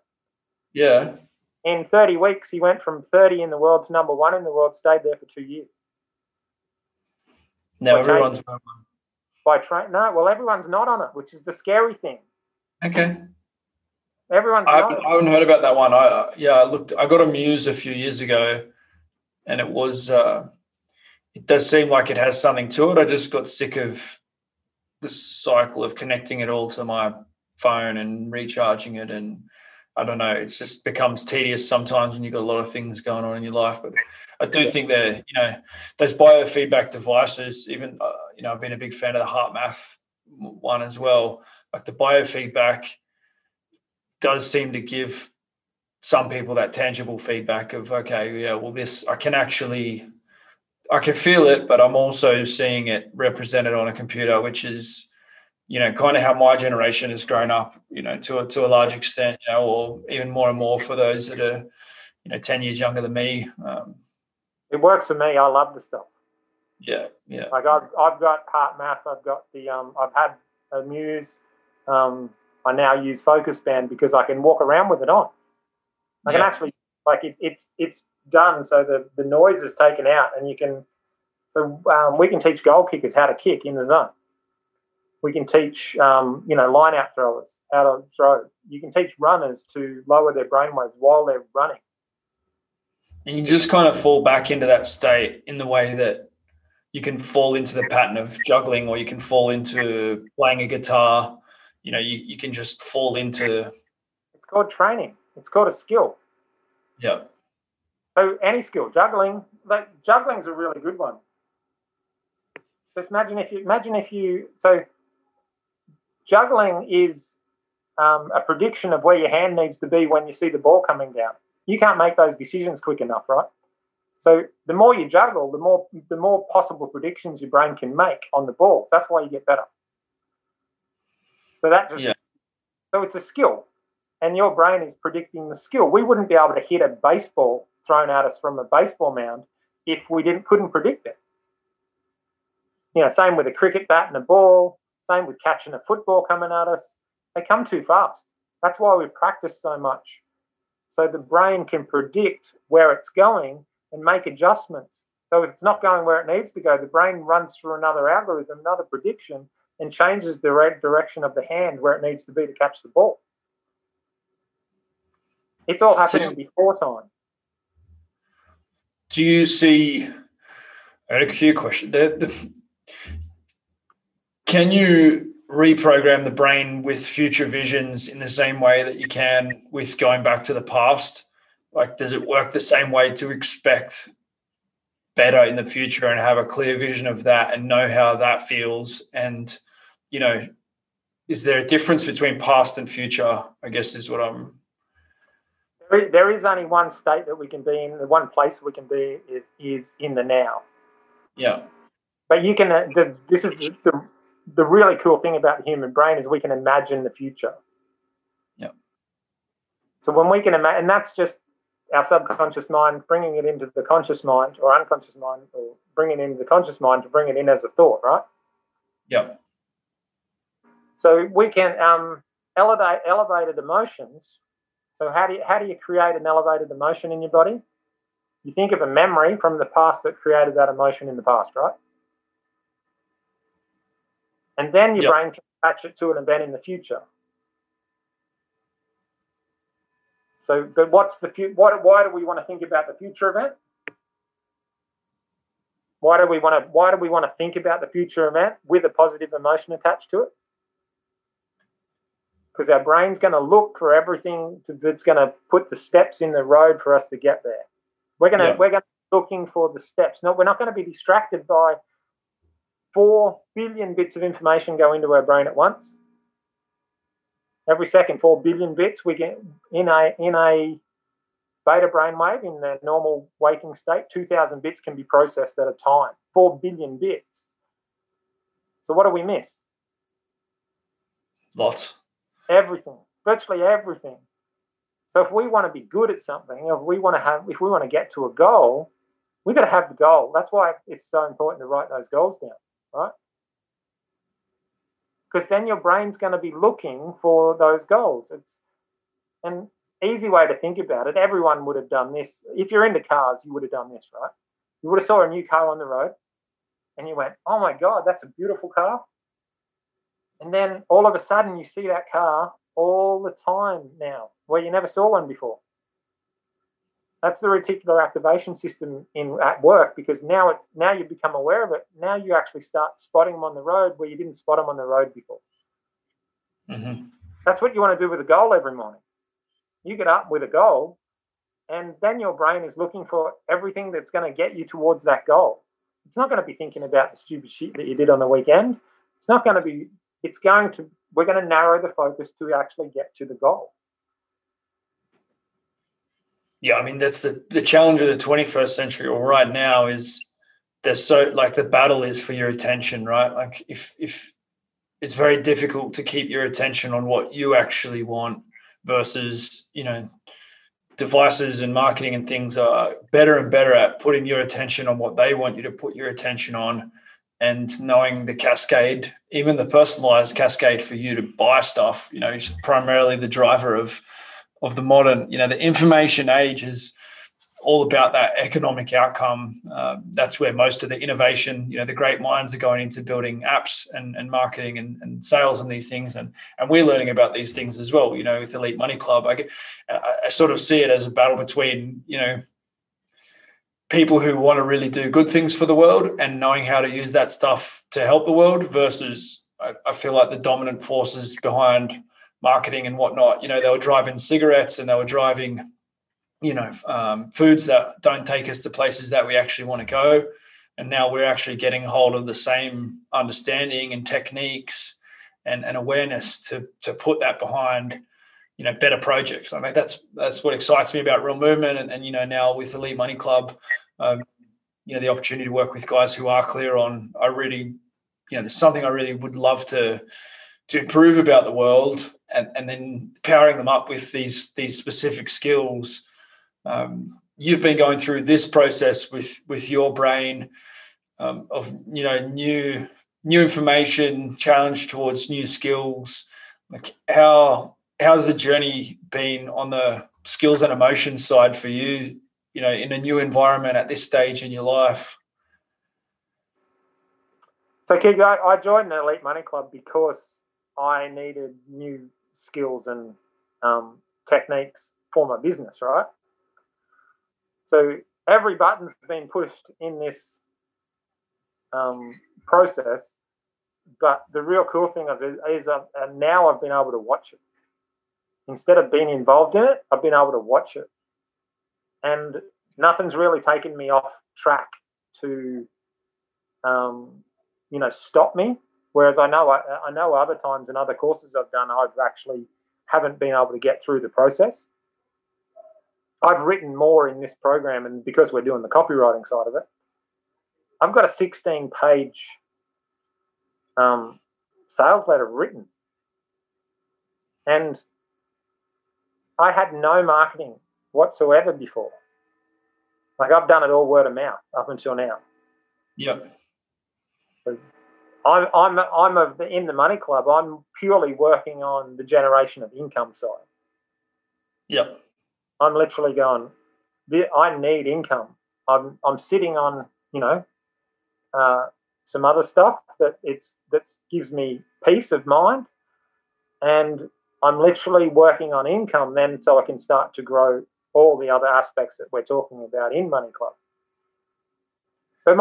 Yeah. In 30 weeks, he went from 30 in the world to number 1 in the world, stayed there for 2 years. Now everyone's on one. Everyone's not on it, which is the scary thing. Okay. Everyone's I haven't heard about that one. I looked. I got a Muse a few years ago, and it was. It does seem like it has something to it. I just got sick of the cycle of connecting it all to my phone and recharging it, and I don't know. It just becomes tedious sometimes when you've got a lot of things going on in your life. But I do think that those biofeedback devices. Even I've been a big fan of the HeartMath one as well. Like the biofeedback does seem to give some people that tangible feedback of, okay, yeah, well, this I can feel it, but I'm also seeing it represented on a computer, which is, kind of how my generation has grown up, to a large extent, or even more and more for those that are, 10 years younger than me. It works for me. I love the stuff. Yeah, yeah. Like I've got HeartMath. I've got the I've had a Muse. I now use Focus Band because I can walk around with it on. I can actually it's done, so the noise is taken out, and you can. So we can teach goal kickers how to kick in the zone. We can teach line out throwers how to throw. You can teach runners to lower their brainwaves while they're running. And you just kind of fall back into that state in the way that. You can fall into the pattern of juggling, or you can fall into playing a guitar. You can just fall into. It's called training. It's called a skill. Yeah. So any skill, juggling's a really good one. Just imagine if juggling is a prediction of where your hand needs to be when you see the ball coming down. You can't make those decisions quick enough, right? So the more you juggle, the more possible predictions your brain can make on the ball. That's why you get better. So so it's a skill, and your brain is predicting the skill. We wouldn't be able to hit a baseball thrown at us from a baseball mound if we couldn't predict it. Same with a cricket bat and a ball. Same with catching a football coming at us. They come too fast. That's why we practice so much, so the brain can predict where it's going and make adjustments. So if it's not going where it needs to go, the brain runs through another algorithm, another prediction, and changes the right direction of the hand where it needs to be to catch the ball. It's all happening before time. Do you see... I had a few questions. Can you reprogram the brain with future visions in the same way that you can with going back to the past? Like, does it work the same way to expect better in the future and have a clear vision of that and know how that feels? And, is there a difference between past and future, I guess is what I'm... There is only one state that we can be in. The one place we can be is in the now. Yeah. But you can... this is the really cool thing about the human brain is we can imagine the future. Yeah. So when we can imagine... And that's just... our subconscious mind, bringing it into the conscious mind or unconscious mind, or bringing it into the conscious mind to bring it in as a thought, right? Yeah. So we can elevate elevated emotions. So how do you create an elevated emotion in your body? You think of a memory from the past that created that emotion in the past, right? And then your brain can attach it to an event in the future. So, but what's the future? Why do we want to think about the future event? Why do we want to think about the future event with a positive emotion attached to it? Because our brain's going to look for everything that's going to put the steps in the road for us to get there. We're going to be looking for the steps. No, we're not going to be distracted by 4 billion bits of information go into our brain at once. Every second, 4 billion bits we get in a beta brainwave. In the normal waking state, 2,000 bits can be processed at a time. 4 billion bits. So what do we miss? Lots. Everything, virtually everything. So if we want to be good at something, if we want to get to a goal, we've got to have the goal. That's why it's so important to write those goals down, right? Because then your brain's going to be looking for those goals. It's an easy way to think about it. Everyone would have done this. If you're into cars, you would have done this, right? You would have saw a new car on the road and you went, oh, my God, that's a beautiful car. And then all of a sudden you see that car all the time now where you never saw one before. That's the reticular activation system at work, because now you become aware of it. Now you actually start spotting them on the road where you didn't spot them on the road before. Mm-hmm. That's what you want to do with a goal every morning. You get up with a goal, and then your brain is looking for everything that's going to get you towards that goal. It's not going to be thinking about the stupid shit that you did on the weekend. It's not going to be, it's going to, we're going to narrow the focus to actually get to the goal. Yeah, I mean, that's the challenge of the 21st century or right now is there's so, like, the battle is for your attention, right? Like if it's very difficult to keep your attention on what you actually want versus, you know, devices and marketing and things are better and better at putting your attention on what they want you to put your attention on and knowing the cascade, even the personalized cascade for you to buy stuff, you know, is primarily the driver of the modern, you know, the information age is all about that economic outcome. That's where most of the innovation, you know, the great minds are going into building apps and marketing and sales and these things. And we're learning about these things as well, you know, with Elite Money Club. I sort of see it as a battle between, you know, people who want to really do good things for the world and knowing how to use that stuff to help the world versus I feel like the dominant forces behind marketing and whatnot. You know, they were driving cigarettes and they were driving, you know, foods that don't take us to places that we actually want to go. And now we're actually getting hold of the same understanding and techniques and awareness to put that behind, you know, better projects. I mean, that's what excites me about Real Movement. And you know, now with Elite Money Club, you know, the opportunity to work with guys who are clear on, I really, you know, there's something I really would love to improve about the world. And then powering them up with these specific skills. You've been going through this process with your brain of, you know, new information, challenge towards new skills. Like how's the journey been on the skills and emotion side for you? You know, in a new environment at this stage in your life. So, Keith, I joined the Elite Money Club because I needed new skills and techniques for my business, right? So every button's been pushed in this process, but the real cool thing is now I've been able to watch it. Instead of being involved in it, I've been able to watch it. And nothing's really taken me off track to, you know, stop me. Whereas I know other times in other courses I've done, I've actually haven't been able to get through the process. I've written more in this program, and because we're doing the copywriting side of it, I've got a 16-page sales letter written. And I had no marketing whatsoever before. Like, I've done it all word of mouth up until now. Yep. So, in the Money Club, I'm purely working on the generation of income side. Yep. I'm literally going, I need income. I'm sitting on, you know, some other stuff that gives me peace of mind, and I'm literally working on income then so I can start to grow all the other aspects that we're talking about in Money Club. But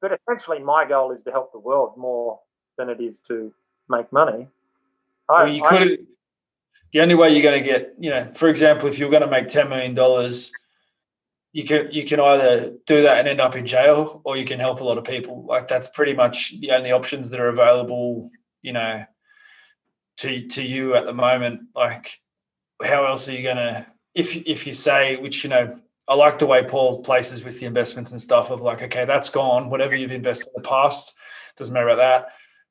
but essentially my goal is to help the world more than it is to make money. The only way you're going to get, you know, for example, if you're going to make $10 million, you can either do that and end up in jail, or you can help a lot of people. Like, that's pretty much the only options that are available, you know, to you at the moment. Like, how else are you going to, if you say, which, you know, I like the way Paul places with the investments and stuff of like, okay, that's gone. Whatever you've invested in the past, doesn't matter about that.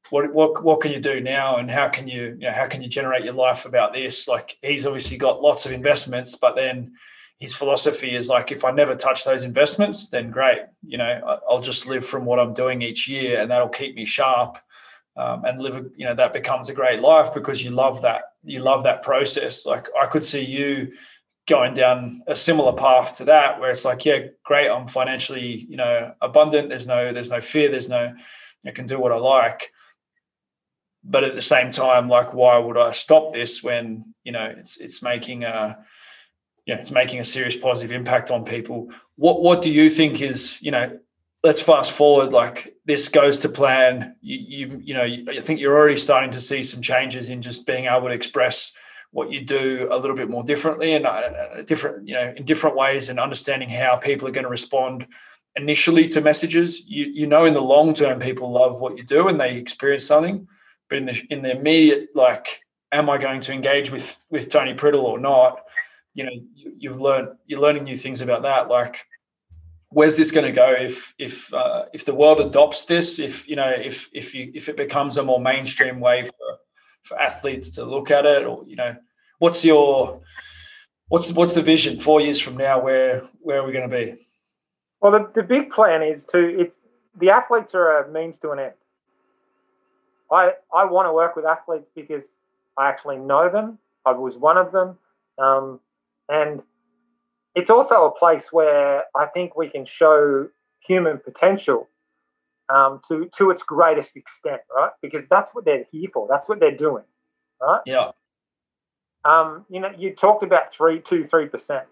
What can you do now, and how can you generate your life about this? Like, he's obviously got lots of investments, but then his philosophy is like, if I never touch those investments, then great. You know, I'll just live from what I'm doing each year, and that'll keep me sharp and live. You know, that becomes a great life because you love that. You love that process. Like, I could see you going down a similar path to that, where it's like, yeah, great, I'm financially, you know, abundant. There's no fear. I can do what I like. But at the same time, like, why would I stop this when, you know, it's making a, you know, it's making a serious positive impact on people? What do you think is, you know, let's fast forward, like this goes to plan. You know, I think you're already starting to see some changes in just being able to express what you do a little bit more differently and different, you know, in different ways, and understanding how people are going to respond initially to messages. You know, in the long term, people love what you do and they experience something. But in the immediate, like, am I going to engage with Tony Priddle or not? You know, you're learning new things about that. Like, where's this going to go if the world adopts this? If, you know, if it becomes a more mainstream way for athletes to look at it, or, you know, what's the vision 4 years from now? Where are we going to be? Well, the big plan is the athletes are a means to an end. I want to work with athletes because I actually know them. I was one of them. And it's also a place where I think we can show human potential to its greatest extent, right? Because that's what they're here for. That's what they're doing, right? Yeah. You know, you talked about 3%.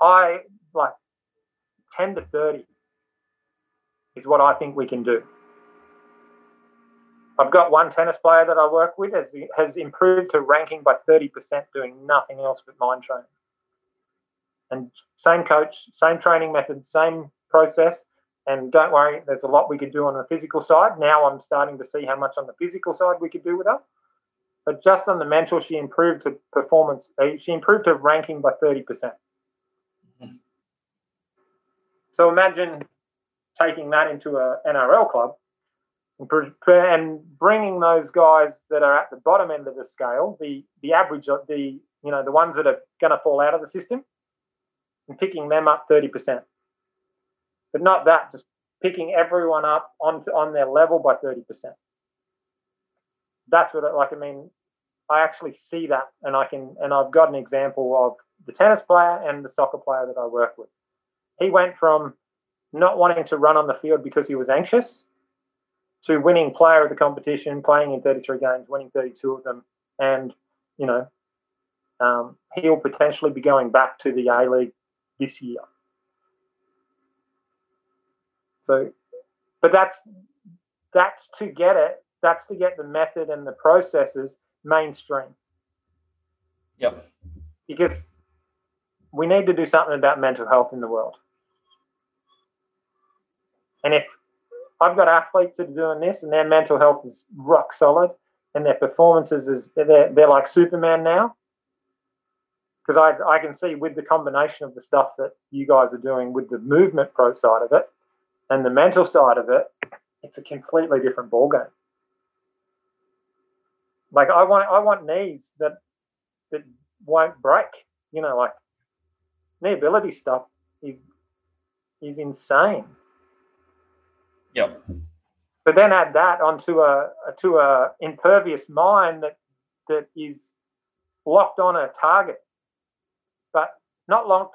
I, like, 10 to 30 is what I think we can do. I've got one tennis player that I work with has improved to ranking by 30% doing nothing else but mind training. And same coach, same training method, same process. And don't worry, there's a lot we could do on the physical side. Now I'm starting to see how much on the physical side we could do with her. But just on the mental, she improved to performance. She improved to ranking by 30%. Mm-hmm. So imagine taking that into an NRL club and bringing those guys that are at the bottom end of the scale, the average of the, you know, the ones that are going to fall out of the system, and picking them up 30%. But not that, just picking everyone up on their level by 30%. That's what, like, I mean, I actually see that, and I've got an example of the tennis player and the soccer player that I work with. He went from not wanting to run on the field because he was anxious to winning player of the competition, playing in 33 games, winning 32 of them. And, you know, he'll potentially be going back to the A-League this year. So, but that's to get it. That's to get the method and the processes mainstream. Yep. Because we need to do something about mental health in the world. And if I've got athletes that are doing this and their mental health is rock solid and their performances they're like Superman now, because I can see with the combination of the stuff that you guys are doing with the movement pro side of it and the mental side of it, it's a completely different ballgame. Like, I want knees that won't break. You know, like, kneeability stuff is insane. Yep. But then add that onto a impervious mind that is locked on a target, but not locked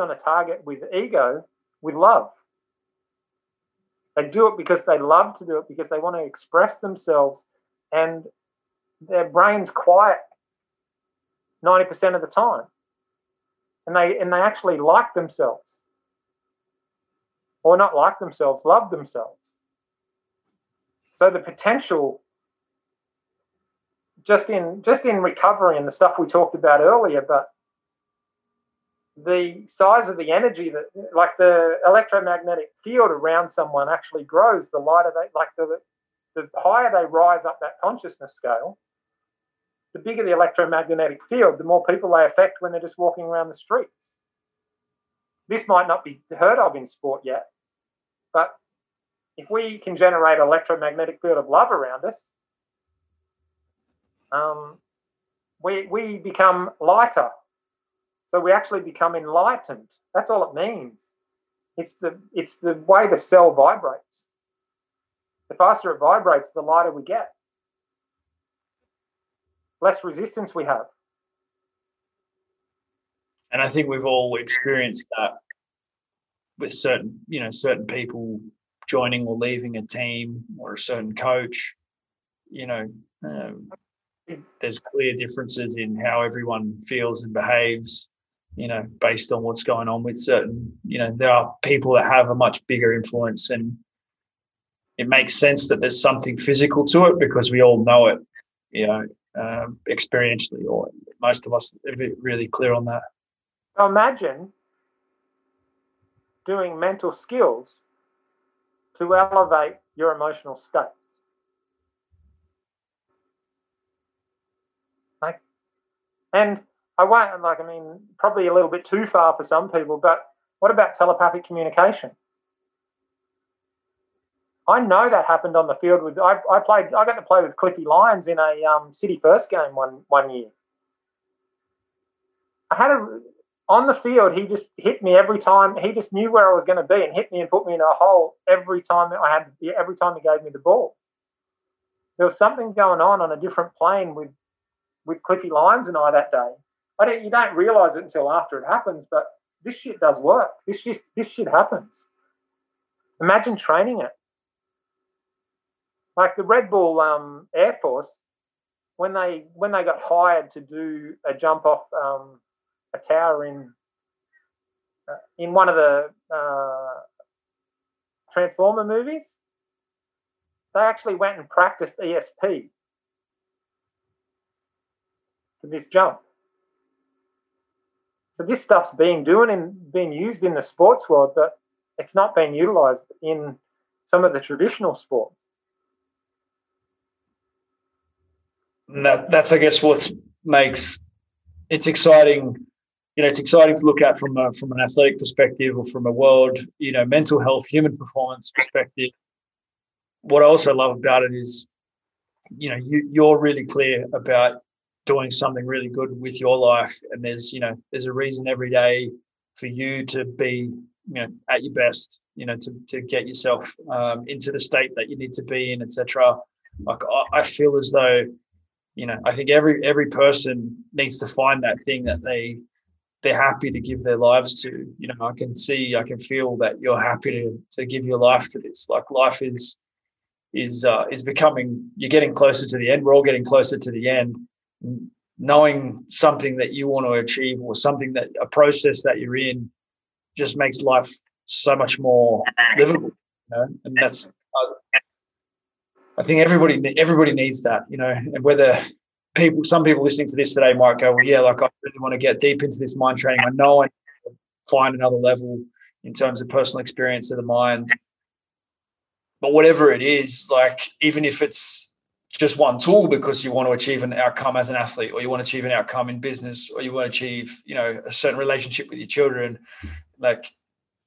on a target with ego, with love. They do it because they love to do it, because they want to express themselves, and their brain's quiet 90% of the time, and they actually like themselves. Or not like themselves, love themselves. So the potential, just in recovery and the stuff we talked about earlier, but the size of the energy that, like, the electromagnetic field around someone actually grows, the lighter they, like, the higher they rise up that consciousness scale, the bigger the electromagnetic field, the more people they affect when they're just walking around the streets. This might not be heard of in sport yet, but if we can generate an electromagnetic field of love around us, we become lighter. So we actually become enlightened. That's all it means. It's the way the cell vibrates. The faster it vibrates, the lighter we get. Less resistance we have. And I think we've all experienced that with certain people joining or leaving a team or a certain coach, you know, there's clear differences in how everyone feels and behaves, you know, based on what's going on with certain, you know, there are people that have a much bigger influence, and it makes sense that there's something physical to it because we all know it, you know, experientially, or most of us are really clear on that. Imagine doing mental skills to elevate your emotional state. Like, and I won't, like, I mean, probably a little bit too far for some people, but what about telepathic communication? I know that happened on the field with, I got to play with Cliffy Lyons in a City First game one year. I had a, on the field, he just hit me every time. He just knew where I was going to be and hit me and put me in a hole every time he gave me the ball. There was something going on a different plane with Cliffy Lyons and I that day. You don't realise it until after it happens, but this shit does work. This shit happens. Imagine training it. Like the Red Bull Air Force, when they got hired to do a jump off a tower in one of the Transformer movies, they actually went and practiced ESP for this jump. So this stuff's being used in the sports world, but it's not being utilised in some of the traditional sports. And that's, I guess, what makes it's exciting. You know, it's exciting to look at from an athletic perspective or from a world, you know, mental health, human performance perspective. What I also love about it is, you know, you're really clear about doing something really good with your life, and there's a reason every day for you to be, you know, at your best, you know, to get yourself into the state that you need to be in, etc. Like I feel as though, you know, I think every person needs to find that thing that they're happy to give their lives to. You know, I can feel that you're happy to give your life to this. Like life is becoming, you're getting closer to the end. We're all getting closer to the end. Knowing something that you want to achieve or something that a process that you're in just makes life so much more livable. You know? And that's. I think everybody needs that, you know, and whether some people listening to this today might go, well, yeah, like I really want to get deep into this mind training. I know I need to find another level in terms of personal experience of the mind. But whatever it is, like even if it's just one tool because you want to achieve an outcome as an athlete, or you want to achieve an outcome in business, or you want to achieve, you know, a certain relationship with your children, like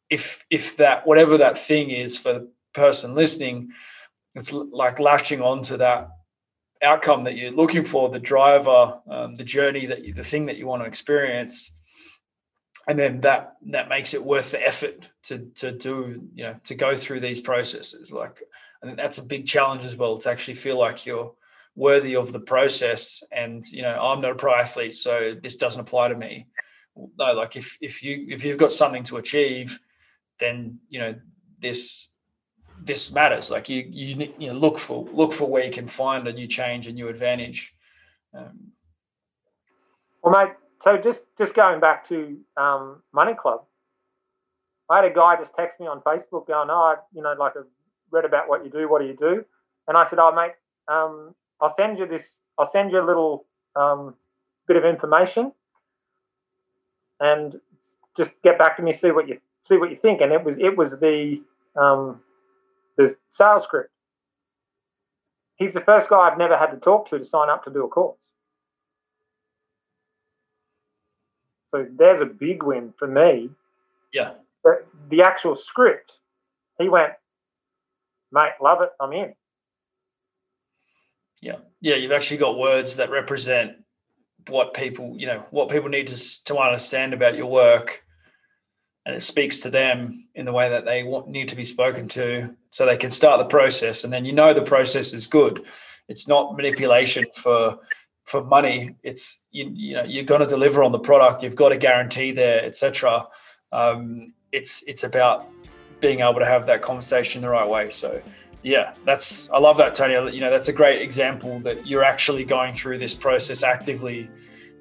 if that, whatever that thing is for the person listening, it's like latching on to that outcome that you're looking for, the driver, the journey, the thing that you want to experience. And then that makes it worth the effort to do, you know, to go through these processes. Like, I think that's a big challenge as well, to actually feel like you're worthy of the process. And, you know, I'm not a pro athlete, so this doesn't apply to me. No, like if you've got something to achieve, then, you know, this matters. Like you know, look for where you can find a new change, a new advantage. Well, mate, so just going back to Money Club, I had a guy just text me on Facebook going, "Oh, you know, like I've read about what you do. What do you do?" And I said, "Oh, mate, I'll send you this. I'll send you a little bit of information, and just get back to me. See what you think." And it was the sales script. He's the first guy I've never had to talk to sign up to do a course. So there's a big win for me. Yeah. But the actual script, he went, "Mate, love it, I'm in." Yeah. Yeah, you've actually got words that represent what people need to understand about your work. And it speaks to them in the way that they need to be spoken to, so they can start the process. And then, you know, the process is good. It's not manipulation for money. It's, you know, you're going to deliver on the product. You've got a guarantee there, etc. It's about being able to have that conversation the right way. So yeah, I love that, Tony. You know, that's a great example that you're actually going through this process actively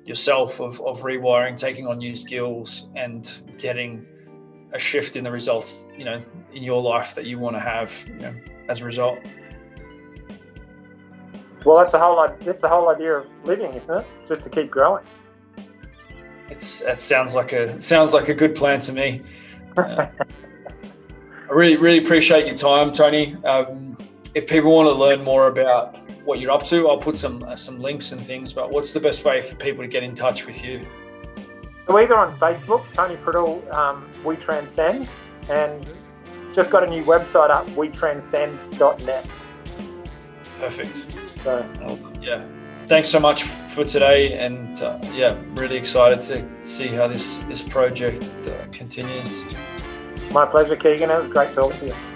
yourself of rewiring, taking on new skills and getting a shift in the results, you know, in your life that you want to have, you know, as a result. Well, that's the whole idea of living, isn't it? Just to keep growing. That sounds like a good plan to me. I really, really appreciate your time, Tony. If people want to learn more about what you're up to, I'll put some links and things, but what's the best way for people to get in touch with you? So either on Facebook, Tony Priddle, We Transcend, and just got a new website up, wetranscend.net. Perfect. Yeah. Thanks so much for today, and yeah, really excited to see how this project continues. My pleasure, Keegan. It was great talking to you.